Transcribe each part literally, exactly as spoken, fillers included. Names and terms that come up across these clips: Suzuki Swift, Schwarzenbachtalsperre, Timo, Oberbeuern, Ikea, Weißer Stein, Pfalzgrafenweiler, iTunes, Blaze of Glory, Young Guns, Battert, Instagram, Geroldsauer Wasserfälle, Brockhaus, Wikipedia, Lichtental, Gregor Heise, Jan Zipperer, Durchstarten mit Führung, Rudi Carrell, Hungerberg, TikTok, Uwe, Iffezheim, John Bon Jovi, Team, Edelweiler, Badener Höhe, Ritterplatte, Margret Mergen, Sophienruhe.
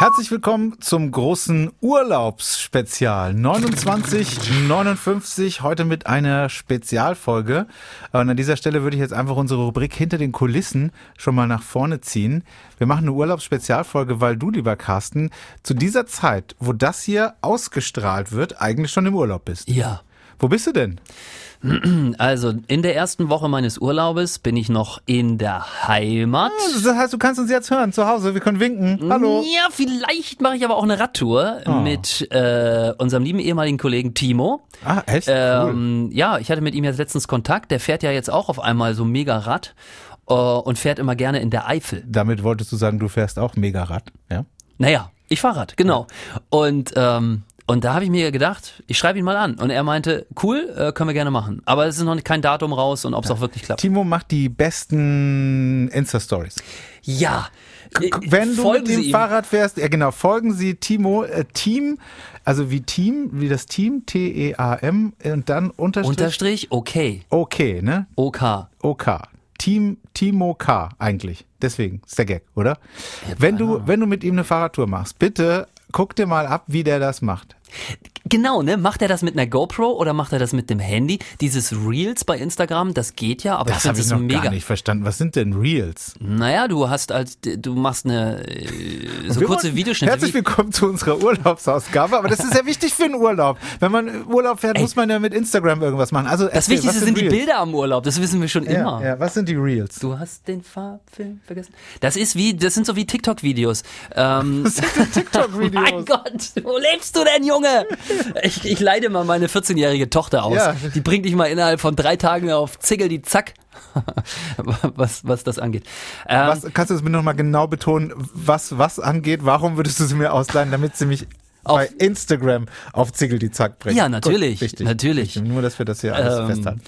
Herzlich willkommen zum großen Urlaubsspezial neunundzwanzig neunundfünfzig, heute mit einer Spezialfolge. Und an dieser Stelle würde ich jetzt einfach unsere Rubrik Hinter den Kulissen schon mal nach vorne ziehen. Wir machen eine Urlaubsspezialfolge, weil du, lieber Carsten, zu dieser Zeit, wo das hier ausgestrahlt wird, eigentlich schon im Urlaub bist. Ja. Wo bist du denn? Also in der ersten Woche meines Urlaubes bin ich noch in der Heimat. Das heißt, du kannst uns jetzt hören, zu Hause, wir können winken. Hallo. Ja, vielleicht mache ich aber auch eine Radtour oh. mit äh, unserem lieben ehemaligen Kollegen Timo. Ah, echt? Ähm, cool. Ja, ich hatte mit ihm jetzt letztens Kontakt, der fährt ja jetzt auch auf einmal so mega Rad äh, und fährt immer gerne in der Eifel. Damit wolltest du sagen, du fährst auch mega Rad, ja? Naja, ich fahre Rad, genau. Und ähm, Und da habe ich mir gedacht, ich schreibe ihn mal an. Und er meinte, cool, äh, können wir gerne machen. Aber es ist noch kein Datum raus und ob es ja. auch wirklich klappt. Timo macht die besten Insta-Stories. Ja. K- wenn du folgen mit dem Sie Fahrrad ihm. fährst, ja genau, folgen Sie Timo, äh, Team, also wie Team, wie das Team, T E A M und dann Unterstrich. Unterstrich, okay. Okay, ne? OK. OK. Team, Timo K eigentlich. Deswegen ist der Gag, oder? Ja, wenn du, wenn du mit ihm eine Fahrradtour machst, bitte guck dir mal ab, wie der das macht. Genau, ne? Macht er das mit einer GoPro oder macht er das mit dem Handy? Dieses Reels bei Instagram, das geht ja, aber das habe ich noch mega gar nicht verstanden. Was sind denn Reels? Naja, du hast als du machst eine so kurze Videoschnitte. Herzlich willkommen zu unserer Urlaubsausgabe, aber das ist ja wichtig für einen Urlaub. Wenn man Urlaub fährt, Ey. muss man ja mit Instagram irgendwas machen. Also das erzähl, Wichtigste sind, sind die Bilder am Urlaub, das wissen wir schon ja, immer. Ja, was sind die Reels? Du hast den Farbfilm vergessen. Das ist wie, das sind so wie TikTok-Videos. Ähm, das sind die TikTok-Videos. Mein Gott, wo lebst du denn, Junge? Ich, ich leide mal meine vierzehnjährige Tochter aus. Ja. Die bringt dich mal innerhalb von drei Tagen auf Zickel, die Zack, was, was das angeht. Ähm, was, kannst du es mir nochmal genau betonen, was was angeht? Warum würdest du sie mir ausleihen, damit sie mich auf, bei Instagram auf Zickel, die Zack bringt? Ja, natürlich. Gut, richtig, natürlich. Richtig. Nur, dass wir das hier alles ähm, festhalten.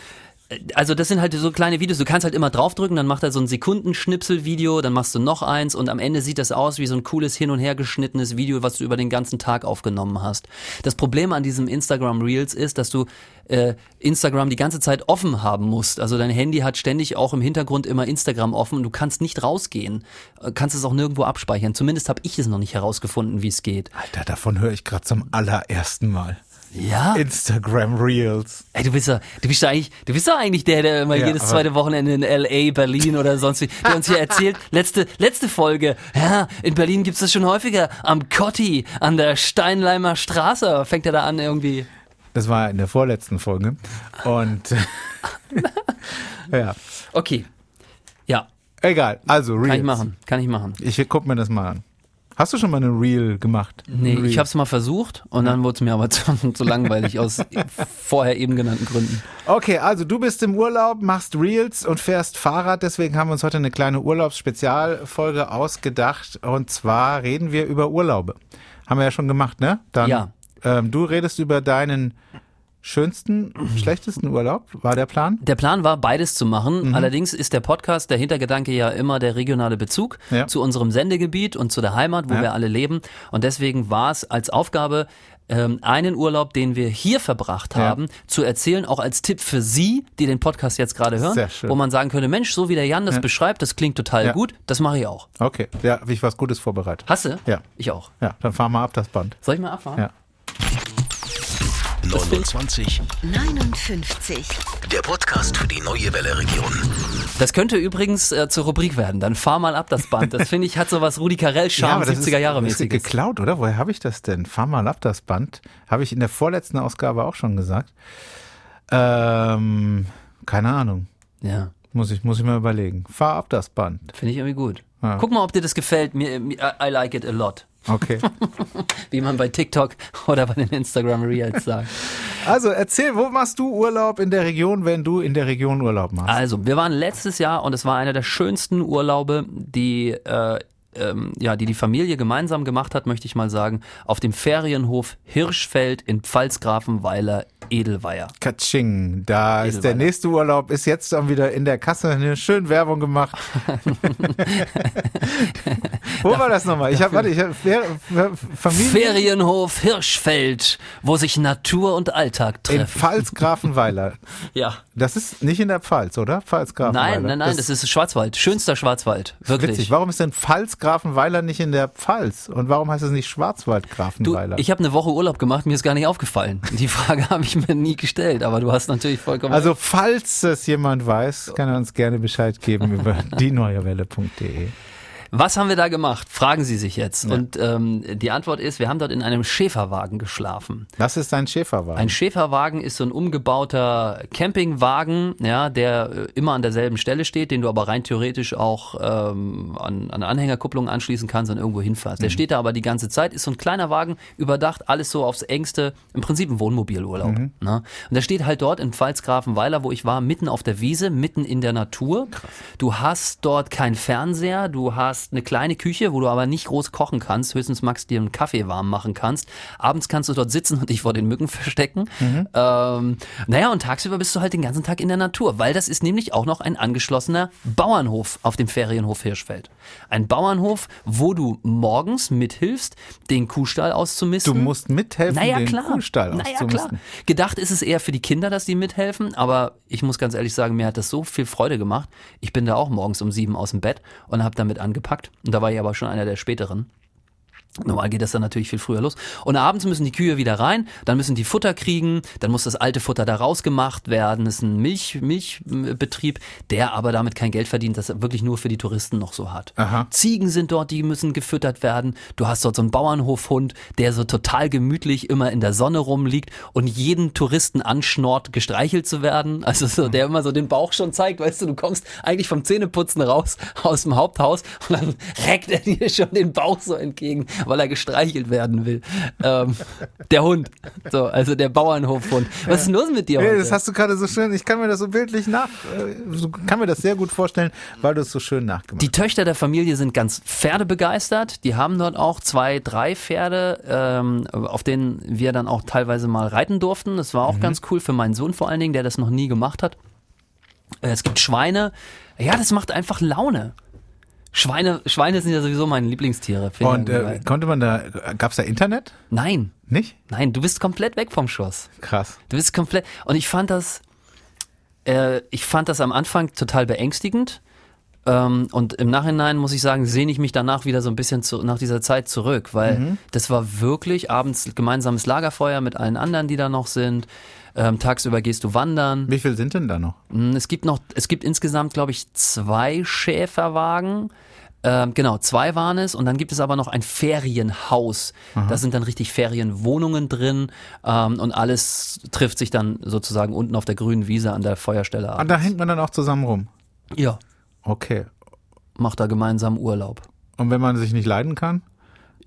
Also das sind halt so kleine Videos, du kannst halt immer draufdrücken, dann macht er so ein Sekundenschnipsel-Video, dann machst du noch eins und am Ende sieht das aus wie so ein cooles hin und her geschnittenes Video, was du über den ganzen Tag aufgenommen hast. Das Problem an diesem Instagram Reels ist, dass du äh, Instagram die ganze Zeit offen haben musst. Also dein Handy hat ständig auch im Hintergrund immer Instagram offen und du kannst nicht rausgehen, kannst es auch nirgendwo abspeichern. Zumindest habe ich es noch nicht herausgefunden, wie es geht. Alter, davon höre ich gerade zum allerersten Mal. Ja. Instagram Reels. Ey, du bist ja, du bist ja eigentlich, du bist ja eigentlich der, der immer ja, jedes zweite Wochenende in L A, Berlin oder sonst wie, der uns hier erzählt, letzte, letzte Folge, ja, in Berlin gibt's das schon häufiger, am Kotti, an der Steinleimer Straße, fängt er da an irgendwie. Das war in der vorletzten Folge. Und, ja. Okay. Ja. Egal, also Reels. Kann ich machen, kann ich machen. Ich guck mir das mal an. Hast du schon mal eine Reel gemacht? Nee, Reel. Ich habe es mal versucht und dann wurde es mir aber zu, zu langweilig aus vorher eben genannten Gründen. Okay, also du bist im Urlaub, machst Reels und fährst Fahrrad. Deswegen haben wir uns heute eine kleine Urlaubsspezialfolge ausgedacht. Und zwar reden wir über Urlaube. Haben wir ja schon gemacht, ne? Dann, ja. Ähm, du redest über deinen schönsten, schlechtesten Urlaub, war der Plan? Der Plan war, beides zu machen. Mhm. Allerdings ist der Podcast, der Hintergedanke ja immer der regionale Bezug ja. zu unserem Sendegebiet und zu der Heimat, wo ja. wir alle leben. Und deswegen war es als Aufgabe, ähm, einen Urlaub, den wir hier verbracht haben, ja. zu erzählen, auch als Tipp für Sie, die den Podcast jetzt gerade hören, sehr schön. Wo man sagen könnte, Mensch, so wie der Jan das ja. beschreibt, das klingt total ja. gut, das mache ich auch. Okay, ja, habe ich was Gutes vorbereitet. Hast du? Ja. Ich auch. Ja, dann fahren wir ab das Band. Soll ich mal abfahren? Ja. neunundzwanzig neunundfünfzig Der Podcast für die neue Welle Region. Das könnte übrigens äh, zur Rubrik werden. Dann fahr mal ab das Band. Das finde ich hat so was Rudi Carrell Charme ja, siebziger Jahre mäßig. Geklaut, oder? Woher habe ich das denn? Fahr mal ab das Band. Habe ich in der vorletzten Ausgabe auch schon gesagt. Ähm, keine Ahnung. Ja. Muss ich muss ich mal überlegen. Fahr ab das Band. Finde ich irgendwie gut. Ja. Guck mal, ob dir das gefällt. Mir, I like it a lot. Okay. Wie man bei TikTok oder bei den Instagram Reels sagt. Also erzähl, wo machst du Urlaub in der Region, wenn du in der Region Urlaub machst? Also wir waren letztes Jahr und es war einer der schönsten Urlaube, die äh, ähm, ja, die die Familie gemeinsam gemacht hat, möchte ich mal sagen, auf dem Ferienhof Hirschfeld in Pfalzgrafenweiler, Edelweiler. Katsching, da Edelweiler. Ist der nächste Urlaub, ist jetzt dann wieder in der Kasse, eine schöne Werbung gemacht. Wo da, war das nochmal? Ich habe, warte, ich habe Fer, Fer, Ferienhof Hirschfeld, wo sich Natur und Alltag treffen. In Pfalzgrafenweiler. Ja. Das ist nicht in der Pfalz, oder? Pfalzgrafenweiler. Nein, nein, nein, das, das ist Schwarzwald, schönster Schwarzwald, wirklich. Witzig. Warum ist denn Pfalzgrafenweiler nicht in der Pfalz? Und warum heißt es nicht Schwarzwaldgrafenweiler? Du, ich habe eine Woche Urlaub gemacht, mir ist gar nicht aufgefallen. Die Frage habe ich mir nie gestellt, aber du hast natürlich vollkommen... Also falls das jemand weiß, kann er uns gerne Bescheid geben über die neue welle punkt de. Was haben wir da gemacht? Fragen Sie sich jetzt. Ja. Und ähm, die Antwort ist, wir haben dort in einem Schäferwagen geschlafen. Was ist ein Schäferwagen? Ein Schäferwagen ist so ein umgebauter Campingwagen, ja, der immer an derselben Stelle steht, den du aber rein theoretisch auch ähm, an, an Anhängerkupplung anschließen kannst und irgendwo hinfährst. Der mhm. steht da aber die ganze Zeit, ist so ein kleiner Wagen, überdacht, alles so aufs Engste, im Prinzip ein Wohnmobilurlaub. Mhm. Ne? Und der steht halt dort in Pfalzgrafenweiler, wo ich war, mitten auf der Wiese, mitten in der Natur. Krass. Du hast dort keinen Fernseher, du hast eine kleine Küche, wo du aber nicht groß kochen kannst, höchstens max dir einen Kaffee warm machen kannst. Abends kannst du dort sitzen und dich vor den Mücken verstecken. Mhm. Ähm, naja, und tagsüber bist du halt den ganzen Tag in der Natur, weil das ist nämlich auch noch ein angeschlossener Bauernhof auf dem Ferienhof Hirschfeld. Ein Bauernhof, wo du morgens mithilfst, den Kuhstall auszumisten. Du musst mithelfen, naja, den klar. Kuhstall naja, auszumisten. Klar. Gedacht ist es eher für die Kinder, dass die mithelfen, aber ich muss ganz ehrlich sagen, mir hat das so viel Freude gemacht. Ich bin da auch morgens um sieben aus dem Bett und habe damit angepackt. Und da war ich aber schon einer der späteren. Normal geht das dann natürlich viel früher los. Und abends müssen die Kühe wieder rein, dann müssen die Futter kriegen, dann muss das alte Futter da rausgemacht werden. Das ist ein Milch, Milchbetrieb, der aber damit kein Geld verdient, das er wirklich nur für die Touristen noch so hat. Aha. Ziegen sind dort, die müssen gefüttert werden. Du hast dort so einen Bauernhofhund, der so total gemütlich immer in der Sonne rumliegt und jeden Touristen anschnort, gestreichelt zu werden. Also so, der immer so den Bauch schon zeigt, weißt du, du kommst eigentlich vom Zähneputzen raus aus dem Haupthaus und dann reckt er dir schon den Bauch so entgegen, weil er gestreichelt werden will. Ähm, der Hund. So, also der Bauernhofhund. Was ist denn los mit dir heute? Das hast du gerade so schön, ich kann mir das so bildlich nach, ich kann mir das sehr gut vorstellen, weil du es so schön nachgemacht hast. Die Töchter der Familie sind ganz pferdebegeistert. Die haben dort auch zwei, drei Pferde, ähm, auf denen wir dann auch teilweise mal reiten durften. Das war auch mhm. ganz cool für meinen Sohn vor allen Dingen, der das noch nie gemacht hat. Es gibt Schweine. Ja, das macht einfach Laune. Schweine, Schweine sind ja sowieso meine Lieblingstiere. Und äh, konnte man da, gab's da Internet? Nein. Nicht? Nein, du bist komplett weg vom Schuss. Krass. Du bist komplett, und ich fand das, äh, ich fand das am Anfang total beängstigend. Ähm, und im Nachhinein, muss ich sagen, sehne ich mich danach wieder so ein bisschen zu, nach dieser Zeit zurück, weil mhm. das war wirklich abends gemeinsames Lagerfeuer mit allen anderen, die da noch sind. Ähm, tagsüber gehst du wandern. Wie viel sind denn da noch? Es gibt noch, es gibt insgesamt, glaube ich, zwei Schäferwagen. Ähm, genau, zwei waren es. Und dann gibt es aber noch ein Ferienhaus. Aha. Da sind dann richtig Ferienwohnungen drin. Ähm, und alles trifft sich dann sozusagen unten auf der grünen Wiese an der Feuerstelle ab. Und da hängt man dann auch zusammen rum? Ja. Okay. Macht da gemeinsam Urlaub. Und wenn man sich nicht leiden kann?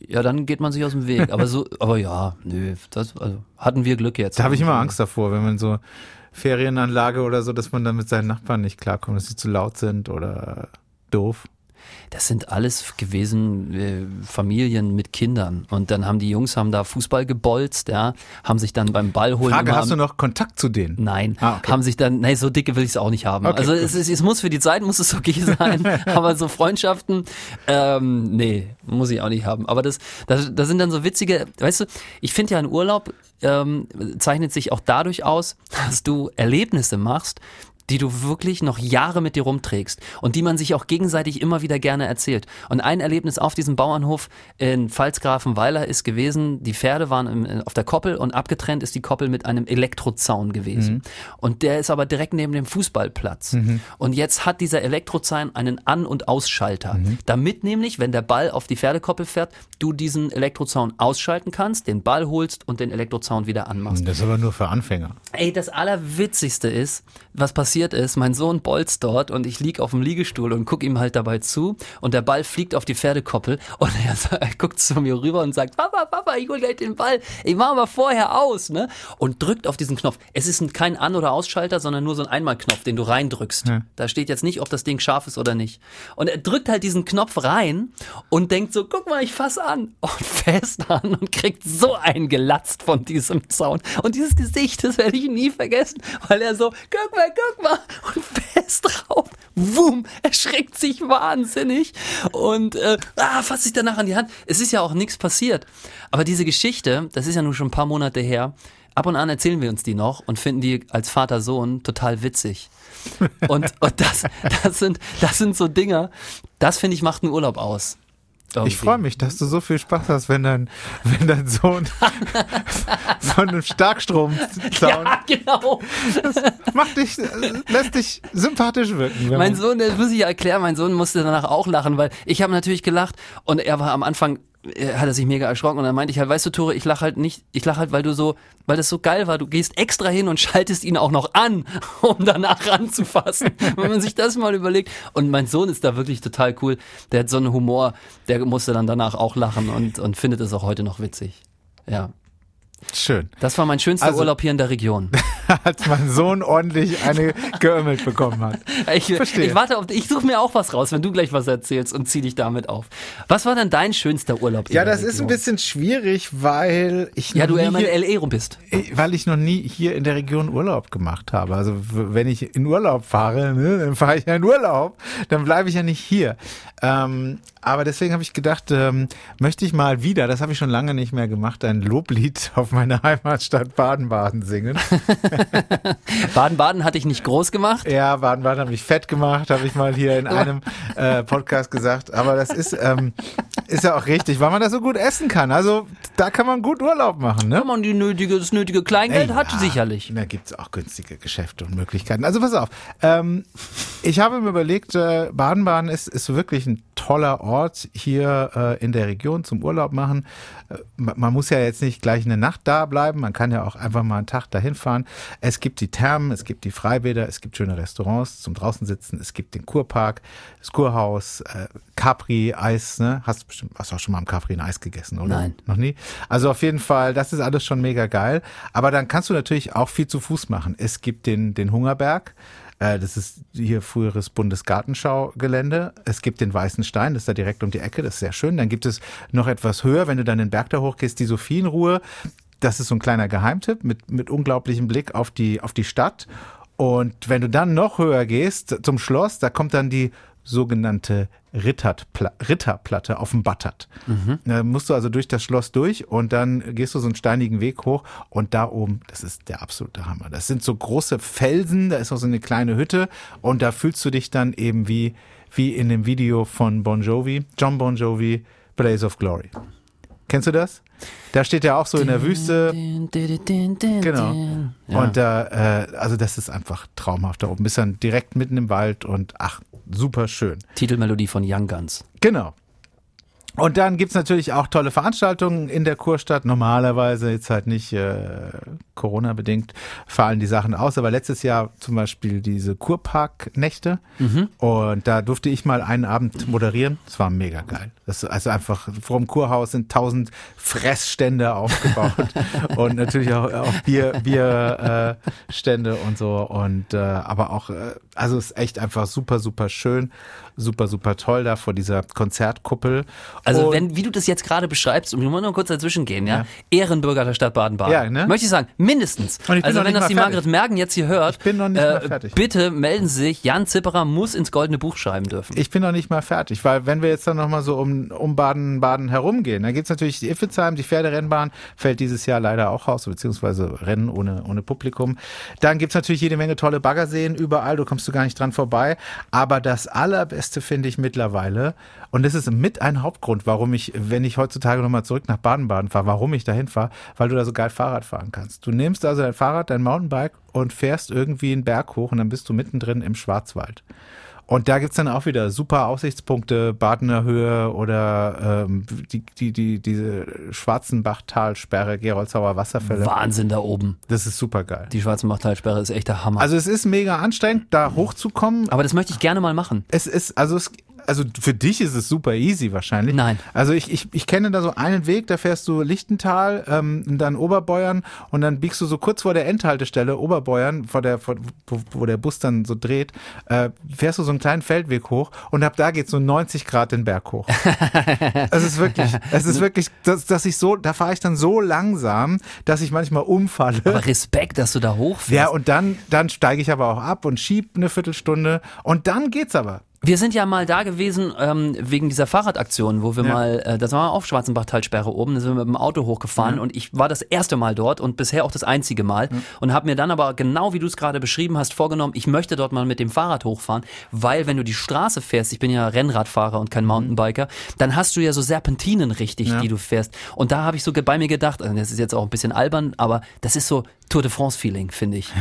Ja, dann geht man sich aus dem Weg. Aber so, aber ja, nö, das, also, hatten wir Glück jetzt. Da habe ich immer Angst davor, wenn man so Ferienanlage oder so, dass man dann mit seinen Nachbarn nicht klarkommt, dass sie zu laut sind oder doof. Das sind alles gewesen äh, Familien mit Kindern. Und dann haben die Jungs haben da Fußball gebolzt, ja, haben sich dann beim Ball holen. Frage, hast du noch Kontakt zu denen? Nein, ah, okay. haben sich dann, nee, so dicke will ich es auch nicht haben. Okay, also es, es, es muss für die Zeit, muss es okay sein, aber so Freundschaften, ähm, nee, muss ich auch nicht haben. Aber das, das, das sind dann so witzige, weißt du, ich finde ja, ein Urlaub ähm, zeichnet sich auch dadurch aus, dass du Erlebnisse machst, die du wirklich noch Jahre mit dir rumträgst und die man sich auch gegenseitig immer wieder gerne erzählt. Und ein Erlebnis auf diesem Bauernhof in Pfalzgrafenweiler ist gewesen, die Pferde waren im, auf der Koppel und abgetrennt ist die Koppel mit einem Elektrozaun gewesen. Mhm. Und der ist aber direkt neben dem Fußballplatz. Mhm. Und jetzt hat dieser Elektrozaun einen An- und Ausschalter, mhm. damit nämlich, wenn der Ball auf die Pferdekoppel fährt, du diesen Elektrozaun ausschalten kannst, den Ball holst und den Elektrozaun wieder anmachst. Das ist aber nur für Anfänger. Ey, das Allerwitzigste ist, was passiert ist, mein Sohn bolzt dort und ich liege auf dem Liegestuhl und gucke ihm halt dabei zu und der Ball fliegt auf die Pferdekoppel und er, er guckt zu mir rüber und sagt, Papa, Papa, super, ich hole gleich den Ball. Ich mache aber vorher aus, ne? Und drückt auf diesen Knopf. Es ist ein, kein An- oder Ausschalter, sondern nur so ein Einmalknopf, den du reindrückst. Ja. Da steht jetzt nicht, ob das Ding scharf ist oder nicht. Und er drückt halt diesen Knopf rein und denkt so, guck mal, ich fass an. Und fest an und kriegt so einen gelatzt von diesem Zaun. Und dieses Gesicht, das werde ich nie vergessen, weil er so, guck mal, guck mal. Und fest drauf. Wumm, erschreckt sich wahnsinnig und äh, ah, fasst sich danach an die Hand. Es ist ja auch nichts passiert. Aber diese Geschichte, das ist ja nun schon ein paar Monate her, ab und an erzählen wir uns die noch und finden die als Vater-Sohn total witzig. Und, und das, das, sind, das sind so Dinger, das finde ich macht einen Urlaub aus. Irgendwie. Ich freue mich, dass du so viel Spaß hast, wenn dein, wenn dein Sohn von einem Starkstromzaun. Ja, genau. Das macht dich, lässt dich sympathisch wirken. Mein Sohn, das muss ich ja erklären, mein Sohn musste danach auch lachen, weil ich habe natürlich gelacht und er war am Anfang, er hat er sich mega erschrocken und dann meinte ich halt, weißt du, Tore, ich lache halt nicht, ich lache halt, weil du so, weil das so geil war, du gehst extra hin und schaltest ihn auch noch an, um danach ranzufassen, wenn man sich das mal überlegt. Und mein Sohn ist da wirklich total cool, der hat so einen Humor, der musste dann danach auch lachen und, und findet es auch heute noch witzig. Ja. Schön. Das war mein schönster also, Urlaub hier in der Region. Als mein Sohn ordentlich eine geömmelt bekommen hat. Ich, Verstehe. ich warte auf, ich suche mir auch was raus, wenn du gleich was erzählst und zieh dich damit auf. Was war denn dein schönster Urlaub hier? Ja, in der das Region? Ist ein bisschen schwierig, weil ich ja du ja immer in L A rum bist. Weil ich noch nie hier in der Region Urlaub gemacht habe. Also wenn ich in Urlaub fahre, ne, dann fahre ich ja in Urlaub, dann bleibe ich ja nicht hier. Ähm, aber deswegen habe ich gedacht, ähm, möchte ich mal wieder, das habe ich schon lange nicht mehr gemacht, ein Loblied auf meine Heimatstadt Baden-Baden singen. Baden-Baden hatte ich nicht groß gemacht. Ja, Baden-Baden habe ich fett gemacht, habe ich mal hier in einem äh, Podcast gesagt. Aber das ist, ähm, ist ja auch richtig, weil man das so gut essen kann. Also da kann man gut Urlaub machen. Ne? Wenn man die nötige, das nötige Kleingeld Ey, hat, ja, sicherlich. Da gibt es auch günstige Geschäfte und Möglichkeiten. Also pass auf, ähm, ich habe mir überlegt, äh, Baden-Baden ist, ist wirklich ein toller Ort hier äh, in der Region zum Urlaub machen. Äh, man muss ja jetzt nicht gleich eine Nacht da bleiben, man kann ja auch einfach mal einen Tag dahin fahren. Es gibt die Thermen, es gibt die Freibäder, es gibt schöne Restaurants zum draußen sitzen, es gibt den Kurpark, das Kurhaus, äh, Capri, Eis, ne? Hast du bestimmt, hast du auch schon mal am Capri ein Eis gegessen, oder? Nein. Noch nie? Also auf jeden Fall, das ist alles schon mega geil, aber dann kannst du natürlich auch viel zu Fuß machen. Es gibt den, den Hungerberg, das ist hier früheres Bundesgartenschaugelände. Es gibt den Weißen Stein, das ist da direkt um die Ecke, das ist sehr schön. Dann gibt es noch etwas höher, wenn du dann den Berg da hochgehst, die Sophienruhe. Das ist so ein kleiner Geheimtipp mit, mit unglaublichem Blick auf die, auf die Stadt. Und wenn du dann noch höher gehst zum Schloss, da kommt dann die sogenannte Ritterplatte auf dem Battert. Mhm. Da musst du also durch das Schloss durch und dann gehst du so einen steinigen Weg hoch und da oben, das ist der absolute Hammer. Das sind so große Felsen, da ist auch so eine kleine Hütte und da fühlst du dich dann eben wie, wie in dem Video von Bon Jovi, John Bon Jovi, Blaze of Glory. Kennst du das? Da steht er auch so in der Wüste. Genau. Ja. Und da, äh, also das ist einfach traumhaft da oben. Bist dann direkt mitten im Wald und ach, super schön. Titelmelodie von Young Guns. Genau. Und dann gibt's natürlich auch tolle Veranstaltungen in der Kurstadt. Normalerweise, jetzt halt nicht äh, Corona-bedingt, fallen die Sachen aus. Aber letztes Jahr zum Beispiel diese Kurparknächte. Mhm. Und da durfte ich mal einen Abend moderieren. Das war mega geil. Das ist also einfach, vorm Kurhaus sind tausend Fressstände aufgebaut. Und natürlich auch, auch Bier, Bierstände äh, und so. Und äh, aber auch, äh, also ist echt einfach super, super schön. Super, super toll da vor dieser Konzertkuppel. Also, und wenn, wie du das jetzt gerade beschreibst, und wir wollen noch kurz dazwischen gehen, ja? ja. Ehrenbürger der Stadt Baden-Baden. Ja, ne? Möchte ich sagen, mindestens. Und ich bin also, noch wenn nicht das mal die fertig. Margret Mergen jetzt hier hört, ich bin noch nicht äh, mal fertig. Bitte melden Sie sich, Jan Zipperer muss ins Goldene Buch schreiben dürfen. Ich bin noch nicht mal fertig, weil, wenn wir jetzt dann nochmal so um, um Baden-Baden herumgehen, dann gibt es natürlich die Iffezheim, die Pferderennbahn, fällt dieses Jahr leider auch raus, beziehungsweise Rennen ohne, ohne Publikum. Dann gibt es natürlich jede Menge tolle Baggerseen überall, du kommst du gar nicht dran vorbei. Aber das allerbeste finde ich mittlerweile, und das ist mit ein Hauptgrund, warum ich, wenn ich heutzutage nochmal zurück nach Baden-Baden fahre, warum ich dahin fahre, weil du da so geil Fahrrad fahren kannst. Du nimmst also dein Fahrrad, dein Mountainbike und fährst irgendwie einen Berg hoch und dann bist du mittendrin im Schwarzwald. Und da gibt's dann auch wieder super Aussichtspunkte, Badener Höhe oder ähm, die, die, die, diese Schwarzenbachtalsperre, Geroldsauer Wasserfälle. Wahnsinn da oben. Das ist super geil. Die Schwarzenbachtalsperre ist echt der Hammer. Also es ist mega anstrengend, da hochzukommen. Aber das möchte ich gerne mal machen. Es ist, also es also für dich ist es super easy wahrscheinlich. Nein. Also ich, ich, ich kenne da so einen Weg, da fährst du Lichtental, ähm, dann Oberbeuern und dann biegst du so kurz vor der Endhaltestelle Oberbeuern, vor der, vor, wo, wo der Bus dann so dreht, äh, fährst du so einen kleinen Feldweg hoch und ab da geht's so neunzig Grad den Berg hoch. Es ist wirklich, es ist wirklich, dass, dass ich so, da fahre ich dann so langsam, dass ich manchmal umfalle. Aber Respekt, dass du da hochfährst. Ja, und dann, dann steige ich aber auch ab und schieb eine Viertelstunde und dann geht's aber. Wir sind ja mal da gewesen ähm, wegen dieser Fahrradaktion, wo wir ja. mal, äh, das war auf Schwarzenbachtalsperre oben, da sind wir mit dem Auto hochgefahren mhm. und ich war das erste Mal dort und bisher auch das einzige Mal mhm. und habe mir dann aber genau wie du es gerade beschrieben hast vorgenommen, ich möchte dort mal mit dem Fahrrad hochfahren, weil wenn du die Straße fährst, ich bin ja Rennradfahrer und kein Mountainbiker, dann hast du ja so Serpentinen richtig, ja. die du fährst und da habe ich so bei mir gedacht, also das ist jetzt auch ein bisschen albern, aber das ist so Tour de France Feeling, finde ich.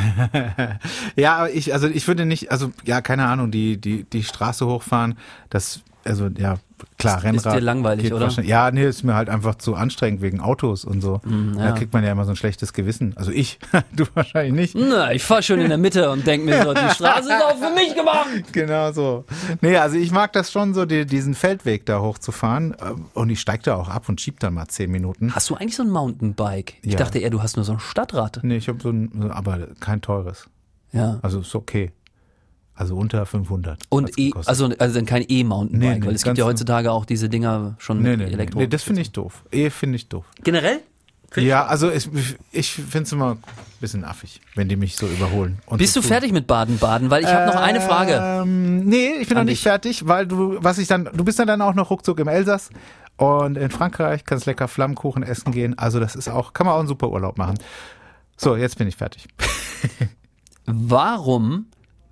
Ja, aber ich, also ich würde nicht, also ja, keine Ahnung, die, die, die Straße hochfahren, das, also ja, klar, ist, Rennrad. Ist dir langweilig, oder? Ja, nee, ist mir halt einfach zu anstrengend wegen Autos und so. Mm, ja. Da kriegt man ja immer so ein schlechtes Gewissen. Also ich, du wahrscheinlich nicht. Na, ich fahre schon in der Mitte und denke mir so, die Straße ist auch für mich gemacht. Genau so. Nee, also ich mag das schon so, die, diesen Feldweg da hochzufahren und ich steige da auch ab und schieb dann mal zehn Minuten. Hast du eigentlich so ein Mountainbike? Ich ja. dachte eher, du hast nur so ein Stadtrad. Nee, ich habe so ein, aber kein teures. Ja. Also ist okay. Also unter fünfhundert. Und e, also, also dann kein E-Mountainbike, nee, nee, weil es gibt ja heutzutage auch diese Dinger schon nee, mit nee, Elektro. Nee, das finde ich doof. E finde ich doof. Generell? Find ja, ich also ich, ich finde es immer ein bisschen affig, wenn die mich so überholen. Und bist so du fertig mit Baden-Baden? Weil ich habe ähm, noch eine Frage. Nee, ich bin noch nicht dich. fertig, weil du, was ich dann, du bist ja dann auch noch ruckzuck im Elsass. Und in Frankreich kannst lecker Flammkuchen essen gehen. Also das ist auch, kann man auch einen super Urlaub machen. So, jetzt bin ich fertig. Warum...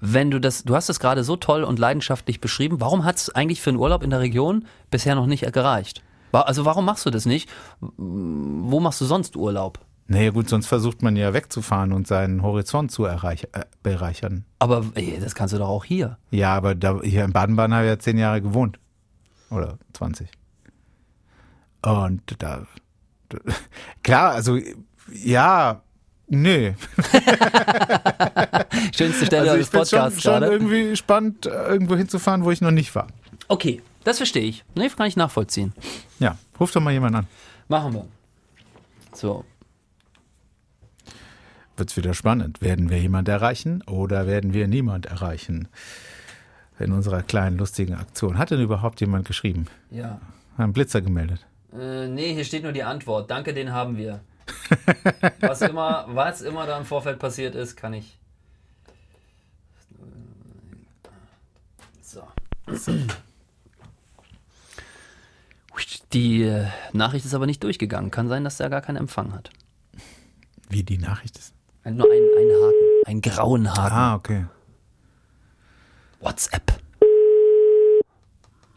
Wenn du das, du hast das gerade so toll und leidenschaftlich beschrieben, warum hat es eigentlich für einen Urlaub in der Region bisher noch nicht gereicht? Also warum machst du das nicht? Wo machst du sonst Urlaub? Naja gut, sonst versucht man ja wegzufahren und seinen Horizont zu erreich- äh, bereichern. Aber ey, das kannst du doch auch hier. Ja, aber da, hier in Baden-Baden habe ich ja zehn Jahre gewohnt. Oder zwanzig. Und da, da klar, also ja... Nee. Schönste Stelle also des Podcasts schon, gerade. Ich finde schon irgendwie spannend, irgendwo hinzufahren, wo ich noch nicht war. Okay, das verstehe ich. Nee, kann ich nachvollziehen. Ja, ruf doch mal jemanden an. Machen wir. So. Wird's wieder spannend. Werden wir jemanden erreichen oder werden wir niemand erreichen? In unserer kleinen, lustigen Aktion. Hat denn überhaupt jemand geschrieben? Ja. Hat einen Blitzer gemeldet? Äh, nee, hier steht nur die Antwort. Danke, den haben wir. Was immer, was immer da im Vorfeld passiert ist, kann ich. So. Die Nachricht ist aber nicht durchgegangen. Kann sein, dass er gar keinen Empfang hat. Wie die Nachricht ist? Nur einen, einen Haken, einen grauen Haken. Ah, okay. WhatsApp.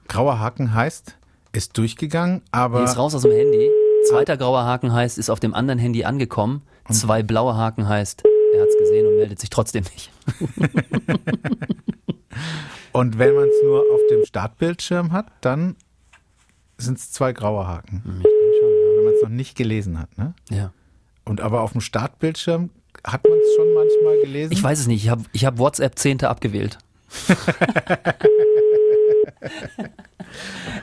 Grauer Haken heißt, ist durchgegangen, aber. Die ist raus aus dem Handy. Zweiter grauer Haken heißt, ist auf dem anderen Handy angekommen. Zwei blaue Haken heißt, er hat es gesehen und meldet sich trotzdem nicht. Und wenn man es nur auf dem Startbildschirm hat, dann sind es zwei graue Haken. Ich denke schon, ja. Wenn man es noch nicht gelesen hat, ne? Ja. Und aber auf dem Startbildschirm hat man es schon manchmal gelesen? Ich weiß es nicht. Ich habe ich hab WhatsApp zehn abgewählt.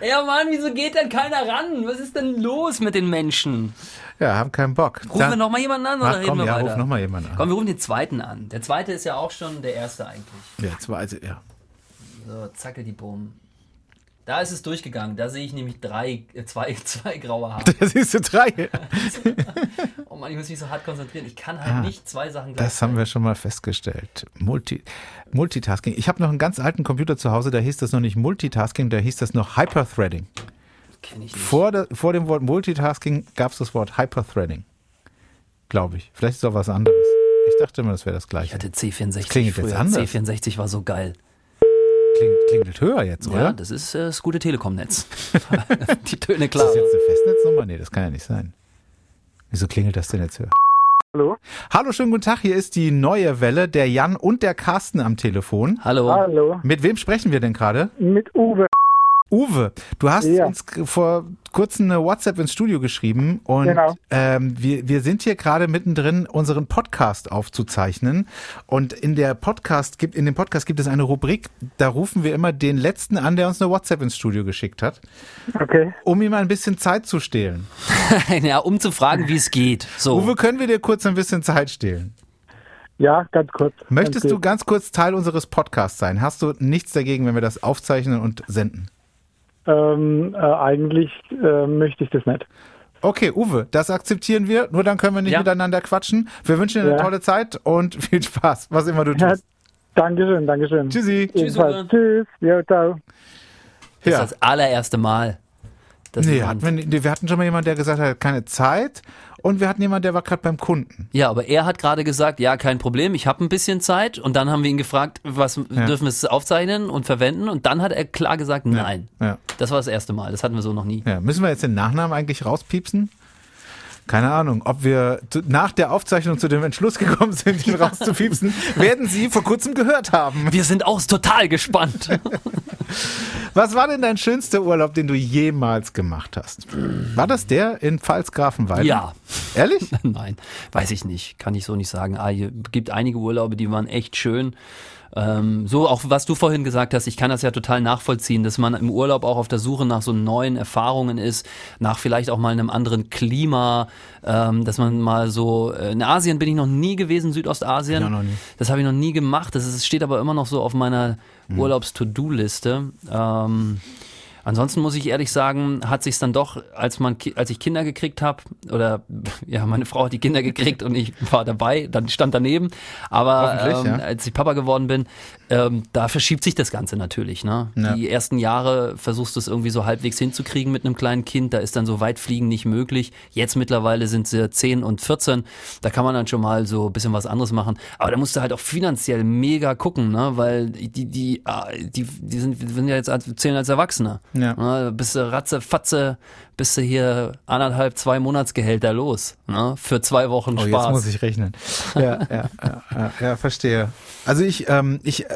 Ja Mann, wieso geht denn keiner ran? Was ist denn los mit den Menschen? Ja, haben keinen Bock. Rufen wir nochmal jemanden an oder Ach, komm, reden wir ja, weiter? Ruf noch mal jemanden an. Komm, wir rufen den zweiten an. Der zweite ist ja auch schon der erste eigentlich. Der zweite, ja. So, zackel die Boom. Da ist es durchgegangen. Da sehe ich nämlich drei, zwei, zwei graue Haare. Da siehst du drei. Oh Mann, ich muss mich so hart konzentrieren. Ich kann halt ah, nicht zwei Sachen gleichzeitig. Das haben wir schon mal festgestellt. Multi, Multitasking. Ich habe noch einen ganz alten Computer zu Hause, da hieß das noch nicht Multitasking, da hieß das noch Hyperthreading. Kenn ich nicht. Vor, de, vor dem Wort Multitasking gab es das Wort Hyperthreading. Glaube ich. Vielleicht ist es auch was anderes. Ich dachte immer, das wäre das Gleiche. Ich hatte C vierundsechzig. Das klingt jetzt anders. C vierundsechzig war so geil. Klingelt höher jetzt, oder? Ja, das ist äh, das gute Telekom-Netz. Die Töne klar. Ist das jetzt eine Festnetznummer? Nee, das kann ja nicht sein. Wieso klingelt das denn jetzt höher? Hallo? Hallo, schönen guten Tag. Hier ist die neue Welle, der Jan und der Carsten am Telefon. Hallo. Hallo. Mit wem sprechen wir denn gerade? Mit Uwe. Uwe, du hast ja. uns vor kurzem eine WhatsApp ins Studio geschrieben und genau. ähm, wir, wir sind hier gerade mittendrin, unseren Podcast aufzuzeichnen, und in der Podcast gibt in dem Podcast gibt es eine Rubrik, da rufen wir immer den Letzten an, der uns eine WhatsApp ins Studio geschickt hat, okay. um ihm ein bisschen Zeit zu stehlen. Ja, um zu fragen, wie es geht. So. Uwe, können wir dir kurz ein bisschen Zeit stehlen? Ja, ganz kurz. Möchtest ganz du ganz kurz Teil unseres Podcasts sein? Hast du nichts dagegen, wenn wir das aufzeichnen und senden? Ähm, äh, eigentlich äh, möchte ich das nicht. Okay, Uwe, das akzeptieren wir. Nur dann können wir nicht ja. miteinander quatschen. Wir wünschen dir ja. eine tolle Zeit und viel Spaß, was immer du tust. Ja, Dankeschön, Dankeschön. Tschüssi. Tschüss, Uwe. Tschüss. Ja, ciao. Das ja. ist das allererste Mal. Nee, hatten wir, nee, wir hatten schon mal jemanden, der gesagt hat, keine Zeit. Und wir hatten jemanden, der war gerade beim Kunden. Ja, aber er hat gerade gesagt, ja, kein Problem, ich habe ein bisschen Zeit. Und dann haben wir ihn gefragt, was ja. dürfen wir es aufzeichnen und verwenden? Und dann hat er klar gesagt, nein. Ja. Ja. Das war das erste Mal, das hatten wir so noch nie. Ja. Müssen wir jetzt den Nachnamen eigentlich rauspiepsen? Keine Ahnung, ob wir nach der Aufzeichnung zu dem Entschluss gekommen sind, ihn rauszupiepsen, werden Sie vor kurzem gehört haben. Wir sind auch total gespannt. Was war denn dein schönster Urlaub, den du jemals gemacht hast? War das der in Pfalzgrafenweiler? Ja. Ehrlich? Nein, weiß ich nicht. Kann ich so nicht sagen. Es gibt einige Urlaube, die waren echt schön. Ähm, so auch was du vorhin gesagt hast, ich kann das ja total nachvollziehen, dass man im Urlaub auch auf der Suche nach so neuen Erfahrungen ist, nach vielleicht auch mal einem anderen Klima, ähm, dass man mal so, äh, in Asien bin ich noch nie gewesen, Südostasien, ja, noch nie. Das habe ich noch nie gemacht, das ist, steht aber immer noch so auf meiner mhm. Urlaubs-To-Do-Liste. Ähm, ansonsten muss ich ehrlich sagen, hat sich es dann doch, als man, als ich Kinder gekriegt habe, oder ja, meine Frau hat die Kinder gekriegt und ich war dabei, dann stand daneben, aber ähm, ja. als ich Papa geworden bin, ähm, da verschiebt sich das Ganze natürlich. Ne? Ja. Die ersten Jahre versuchst du es irgendwie so halbwegs hinzukriegen mit einem kleinen Kind, da ist dann so Weitfliegen nicht möglich. Jetzt mittlerweile sind sie zehn und vierzehn, da kann man dann schon mal so ein bisschen was anderes machen, aber da musst du halt auch finanziell mega gucken, ne? Weil die, die, die, die sind, sind ja jetzt zählen als Erwachsene. Ja. Bist du Ratze, Fatze, bist du hier anderthalb, zwei Monatsgehälter los, ne? Für zwei Wochen Spaß. Oh, jetzt muss ich rechnen. Ja, ja, ja, ja, ja, verstehe. Also ich, ähm, ich, äh,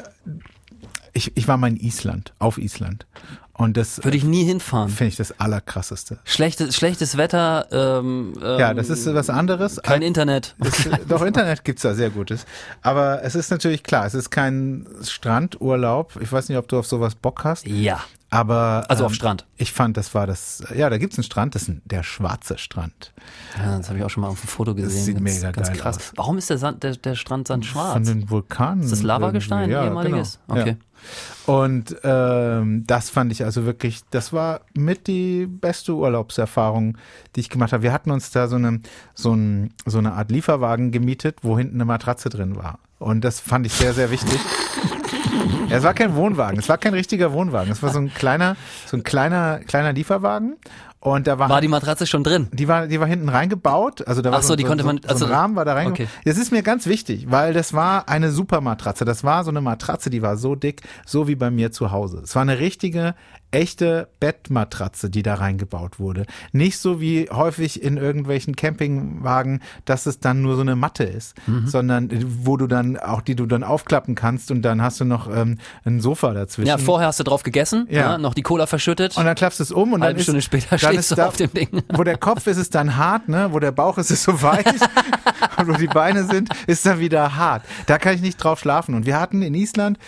ich, ich war mal in Island, auf Island. Und das würde ich nie hinfahren. Finde ich das Allerkrasseste. Schlechtes, schlechtes Wetter. Ähm, ähm, ja, das ist was anderes. Kein Internet. Ist, doch, Internet gibt's da sehr Gutes. Aber es ist natürlich klar, es ist kein Strandurlaub. Ich weiß nicht, ob du auf sowas Bock hast. Ja. Aber also ähm, auf Strand. Ich fand, das war das. Ja, da gibt's einen Strand. Das ist ein, der schwarze Strand. Ja, das habe ich auch schon mal auf dem Foto gesehen. Das sieht ganz, mega ganz geil krass aus. Warum ist der Sand, der, der Strandsand schwarz? Von den Vulkanen. Ist das Lavagestein, ja, ehemaliges? Genau. Okay. Ja. Und ähm, das fand ich also wirklich, das war mit die beste Urlaubserfahrung, die ich gemacht habe. Wir hatten uns da so eine, so ein, so eine Art Lieferwagen gemietet, wo hinten eine Matratze drin war. Und das fand ich sehr, sehr wichtig. Ja, es war kein Wohnwagen, es war kein richtiger Wohnwagen. Es war so ein kleiner, so ein kleiner, kleiner Lieferwagen. Und da war, war die Matratze schon drin? Die war, die war hinten reingebaut. Also da war Ach so, so, die konnte so, man, also so ein Rahmen war da reingebaut. Okay. Das ist mir ganz wichtig, weil das war eine super Matratze. Das war so eine Matratze, die war so dick, so wie bei mir zu Hause. Es war eine richtige, echte Bettmatratze, die da reingebaut wurde. Nicht so wie häufig in irgendwelchen Campingwagen, dass es dann nur so eine Matte ist, mhm. sondern wo du dann auch, die du dann aufklappen kannst und dann hast du noch ähm, ein Sofa dazwischen. Ja, vorher hast du drauf gegessen, ja. Ja, noch die Cola verschüttet. Und dann klappst du es um und dann eine Stunde später dann ist da, auf dem Ding. Wo der Kopf ist, ist dann hart, ne? Wo der Bauch ist, ist so weich. Und wo die Beine sind, ist dann wieder hart. Da kann ich nicht drauf schlafen. Und wir hatten in Island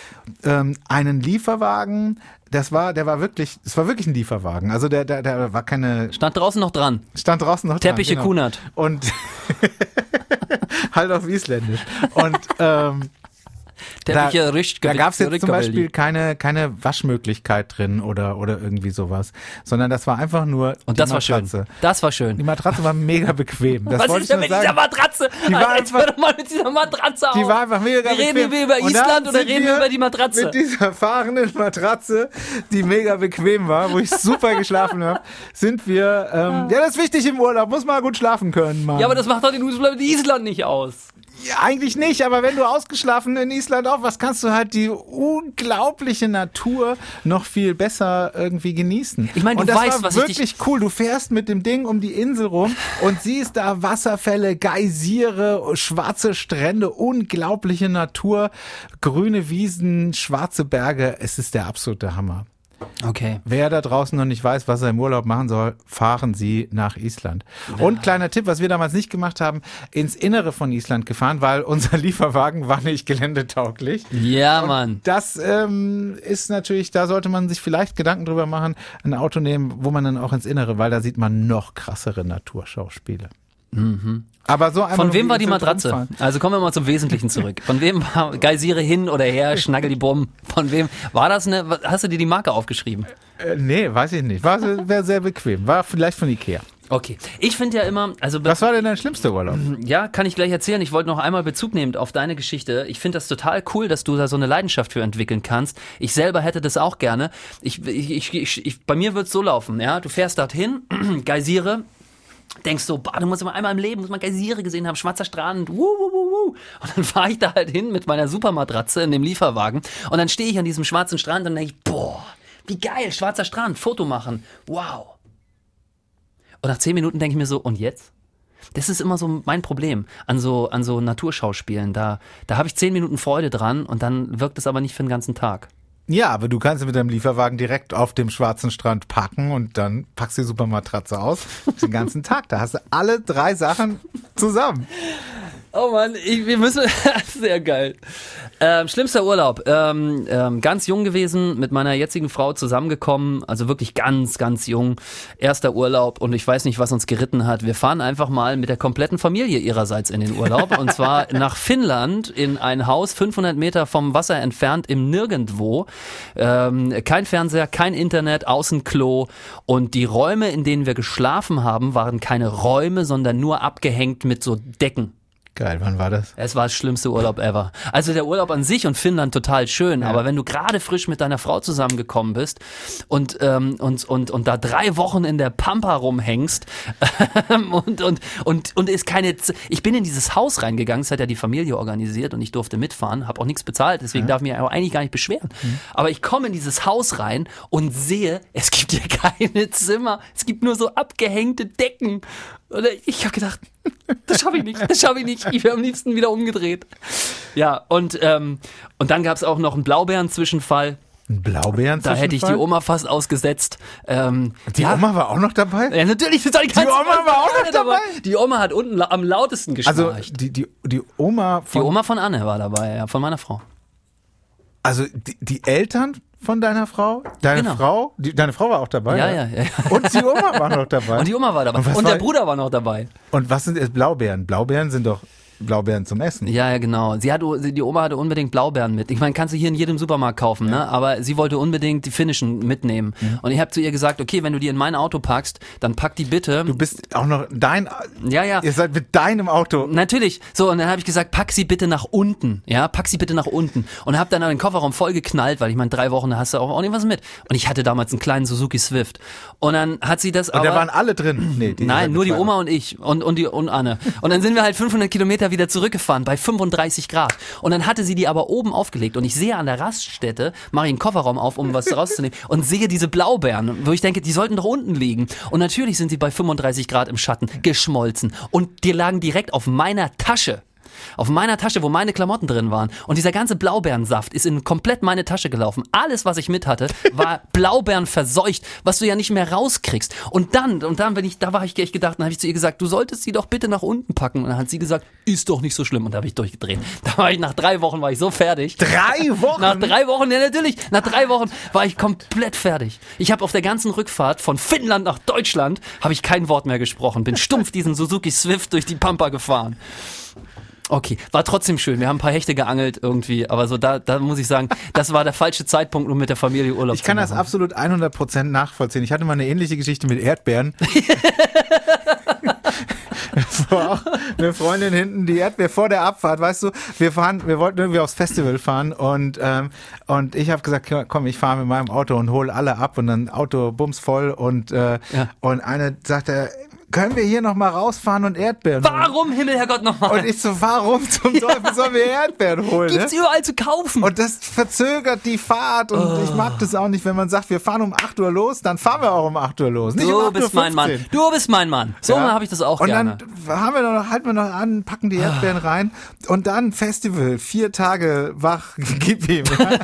ähm, einen Lieferwagen. Das war, der war wirklich, es war wirklich ein Lieferwagen. Also der, der, der war keine. Stand draußen noch dran. Stand draußen noch Teppiche dran. Teppiche genau. Kunert. Und halt auf Isländisch. Und ähm, Da, da gab es jetzt zum Beispiel keine, keine Waschmöglichkeit drin oder, oder irgendwie sowas, sondern das war einfach nur und die das Matratze. War schön. Das war schön. Die Matratze war mega bequem. Das was ist denn mit sagen. dieser Matratze? Die war Alter, einfach, jetzt hör doch mal mit dieser Matratze auf. Die war einfach mega bequem. Reden wir über Island oder reden wir über die Matratze? Mit dieser fahrenden Matratze, die mega bequem war, wo ich super geschlafen habe, sind wir, ähm, ja, das ist wichtig im Urlaub, muss man gut schlafen können, Mann. Ja, aber das macht doch den Urlaub mit Island nicht aus. Ja, eigentlich nicht, aber wenn du ausgeschlafen in Island auf, was kannst du halt die unglaubliche Natur noch viel besser irgendwie genießen. Ich meine, du weißt, was ich dich... Und das war wirklich cool. Du fährst mit dem Ding um die Insel rum und siehst da Wasserfälle, Geysire, schwarze Strände, unglaubliche Natur, grüne Wiesen, schwarze Berge. Es ist der absolute Hammer. Okay. Wer da draußen noch nicht weiß, was er im Urlaub machen soll, fahren Sie nach Island. Ja. Und kleiner Tipp, was wir damals nicht gemacht haben, ins Innere von Island gefahren, weil unser Lieferwagen war nicht geländetauglich. Ja, und Mann. Das ähm, ist natürlich, da sollte man sich vielleicht Gedanken drüber machen, ein Auto nehmen, wo man dann auch ins Innere, weil da sieht man noch krassere Naturschauspiele. Mhm. Aber so von wem war die Matratze? Rumfahren. Also kommen wir mal zum Wesentlichen zurück. Von wem war Geysire hin oder her, Schnaggel die Bomben? Von wem war das? Eine, hast du dir die Marke aufgeschrieben? Äh, nee, weiß ich nicht. Wäre sehr bequem. War vielleicht von Ikea. Okay. Ich finde ja immer, also. Be- Was war denn dein schlimmster Urlaub? Ja, kann ich gleich erzählen. Ich wollte noch einmal Bezug nehmen auf deine Geschichte. Ich finde das total cool, dass du da so eine Leidenschaft für entwickeln kannst. Ich selber hätte das auch gerne. Ich, ich, ich, ich, bei mir wird's so laufen, ja. Du fährst dorthin, Geysire. Denkst so, bah, du musst immer einmal im Leben, muss man Geysire gesehen haben, schwarzer Strand, wuh, wuh, wuh, wuh. Und dann fahre ich da halt hin mit meiner Supermatratze in dem Lieferwagen und dann stehe ich an diesem schwarzen Strand und denke ich, boah, wie geil, schwarzer Strand, Foto machen, wow. Und nach zehn Minuten denke ich mir so, und jetzt? Das ist immer so mein Problem an so, an so Naturschauspielen, da, da habe ich zehn Minuten Freude dran und dann wirkt es aber nicht für den ganzen Tag. Ja, aber du kannst mit deinem Lieferwagen direkt auf dem schwarzen Strand parken und dann packst du die Supermatratze aus den ganzen Tag. Da hast du alle drei Sachen zusammen. Oh Mann, ich, wir müssen, sehr geil. Ähm, schlimmster Urlaub, ähm, ähm, ganz jung gewesen, mit meiner jetzigen Frau zusammengekommen, also wirklich ganz, ganz jung, erster Urlaub und ich weiß nicht, was uns geritten hat. Wir fahren einfach mal mit der kompletten Familie ihrerseits in den Urlaub und zwar nach Finnland in ein Haus, fünfhundert Meter vom Wasser entfernt, im Nirgendwo. Ähm, kein Fernseher, kein Internet, Außenklo und die Räume, in denen wir geschlafen haben, waren keine Räume, sondern nur abgehängt mit so Decken. Geil, wann war das? Es war das schlimmste Urlaub ever. Also der Urlaub an sich und Finnland total schön, ja. Aber wenn du gerade frisch mit deiner Frau zusammengekommen bist und, ähm, und, und, und da drei Wochen in der Pampa rumhängst und, und, und, und ist keine... Z- ich bin in dieses Haus reingegangen, das hat ja die Familie organisiert und ich durfte mitfahren, habe auch nichts bezahlt, deswegen ja. darf ich mich eigentlich gar nicht beschweren. Mhm. Aber ich komme in dieses Haus rein und sehe, es gibt hier keine Zimmer, es gibt nur so abgehängte Decken. Und ich habe gedacht, das schaffe ich nicht, das schaffe ich nicht. Ich wäre am liebsten wieder umgedreht. Ja, und, ähm, und dann gab es auch noch einen Blaubeeren-Zwischenfall. Ein Blaubeeren-Zwischenfall? Da hätte ich die Oma fast ausgesetzt. Ähm, die ja. Oma war auch noch dabei? Ja, natürlich. Die, die Oma war auch noch dabei? dabei? Die Oma hat unten am lautesten geschnarcht. Also die, die, die Oma von... Die Oma von Anne war dabei, ja, von meiner Frau. Also die, die Eltern... Von deiner Frau? Deine genau. Frau? Die, deine Frau war auch dabei? Ja, ja, ja, ja. Und die Oma war noch dabei? Und die Oma war dabei. Und, und der war, Bruder war noch dabei. Und was sind jetzt Blaubeeren? Blaubeeren sind doch Blaubeeren zum Essen. Ja, ja, genau. Sie hat, die Oma hatte unbedingt Blaubeeren mit. Ich meine, kannst du hier in jedem Supermarkt kaufen, ja. ne? Aber sie wollte unbedingt die finnischen mitnehmen. Ja. Und ich habe zu ihr gesagt, okay, wenn du die in mein Auto packst, dann pack die bitte. Du bist auch noch dein... Ja, ja. Ihr seid mit deinem Auto. Natürlich. So, und dann habe ich gesagt, pack sie bitte nach unten. Ja, pack sie bitte nach unten. Und habe dann den Kofferraum voll geknallt, weil ich meine, drei Wochen, da hast du auch, auch nicht was mit. Und ich hatte damals einen kleinen Suzuki Swift. Und dann hat sie das und aber... Und da waren alle drin? Nee, die nein, nur die Oma und ich. Und, und, die, und Anne. Und dann sind wir halt fünfhundert Kilometer wieder zurückgefahren bei fünfunddreißig Grad und dann hatte sie die aber oben aufgelegt und ich sehe an der Raststätte, mache ich den Kofferraum auf, um was rauszunehmen und sehe diese Blaubeeren, wo ich denke, die sollten doch unten liegen und natürlich sind sie bei fünfunddreißig Grad im Schatten geschmolzen und die lagen direkt auf meiner Tasche. Auf meiner Tasche, wo meine Klamotten drin waren. Und dieser ganze Blaubeerensaft ist in komplett meine Tasche gelaufen. Alles, was ich mit hatte, war Blaubeeren verseucht, was du ja nicht mehr rauskriegst. Und dann, und dann, wenn ich, da war ich echt gedacht, dann habe ich zu ihr gesagt, du solltest sie doch bitte nach unten packen. Und dann hat sie gesagt, ist doch nicht so schlimm. Und da habe ich durchgedreht. Da war ich nach drei Wochen war ich so fertig. Drei Wochen? Nach drei Wochen, ja natürlich. Nach drei Wochen war ich komplett fertig. Ich habe auf der ganzen Rückfahrt von Finnland nach Deutschland habe ich kein Wort mehr gesprochen. Bin stumpf diesen Suzuki Swift durch die Pampa gefahren. Okay, war trotzdem schön. Wir haben ein paar Hechte geangelt irgendwie, aber so da, da muss ich sagen, das war der falsche Zeitpunkt, um mit der Familie Urlaub zu machen. Ich kann das absolut hundert Prozent nachvollziehen. Ich hatte mal eine ähnliche Geschichte mit Erdbeeren. Das war auch eine Freundin hinten, die Erdbeer vor der Abfahrt, weißt du, wir fahren, wir wollten irgendwie aufs Festival fahren und ähm, und ich habe gesagt, komm, ich fahre mit meinem Auto und hole alle ab und dann Auto bums voll und äh, ja. und eine sagte, können wir hier nochmal rausfahren und Erdbeeren holen? Warum, Himmelherrgott, nochmal? Und ich so, warum zum Teufel ja. sollen wir Erdbeeren holen? Gibt's ne? überall zu kaufen. Und das verzögert die Fahrt und oh. ich mag das auch nicht, wenn man sagt, wir fahren um acht Uhr los, dann fahren wir auch um acht Uhr los. Nicht du um bist mein Mann. Du bist mein Mann. So ja. habe ich das auch und gerne. Und dann haben wir noch, halten wir noch an, packen die Erdbeeren rein und dann Festival, vier Tage wach, gib ihm. Ja?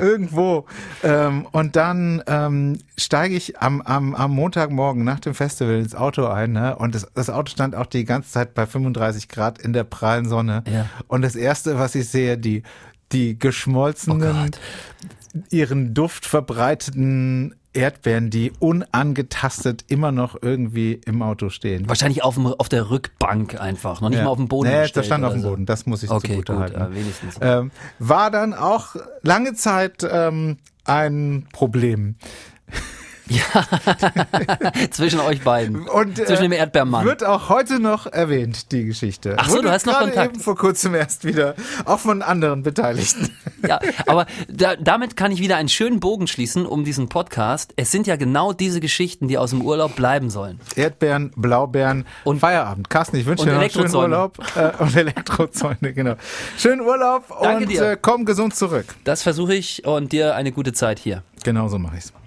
Irgendwo. Ähm, und dann ähm, steige ich am, am, am Montagmorgen nach dem Festival ins Auto ein, ne? Und das, das Auto stand auch die ganze Zeit bei fünfunddreißig Grad in der prallen Sonne. Ja. Und das Erste, was ich sehe, die, die geschmolzenen, oh ihren Duft verbreiteten Erdbeeren, die unangetastet immer noch irgendwie im Auto stehen. Wahrscheinlich auf, dem, auf der Rückbank einfach, noch nicht ja. mal auf dem Boden. Nee, das stand auf dem so. Boden, das muss ich okay, zugute gut, halten. Äh, wenigstens. Ähm, war dann auch lange Zeit ähm, ein Problem. Ja, zwischen euch beiden. Und, zwischen äh, dem Erdbeermann. Wird auch heute noch erwähnt, die Geschichte. Ach so, du hast noch Kontakt. Eben vor kurzem erst wieder, auch von anderen Beteiligten. Ja, aber da, damit kann ich wieder einen schönen Bogen schließen um diesen Podcast. Es sind ja genau diese Geschichten, die aus dem Urlaub bleiben sollen. Erdbeeren, Blaubeeren und Feierabend. Carsten, ich wünsche dir noch einen schönen Urlaub. Äh, und Elektrozäune, genau. Schönen Urlaub. Danke und dir. Äh, komm gesund zurück. Das versuche ich und dir eine gute Zeit hier. Genau so mache ich es.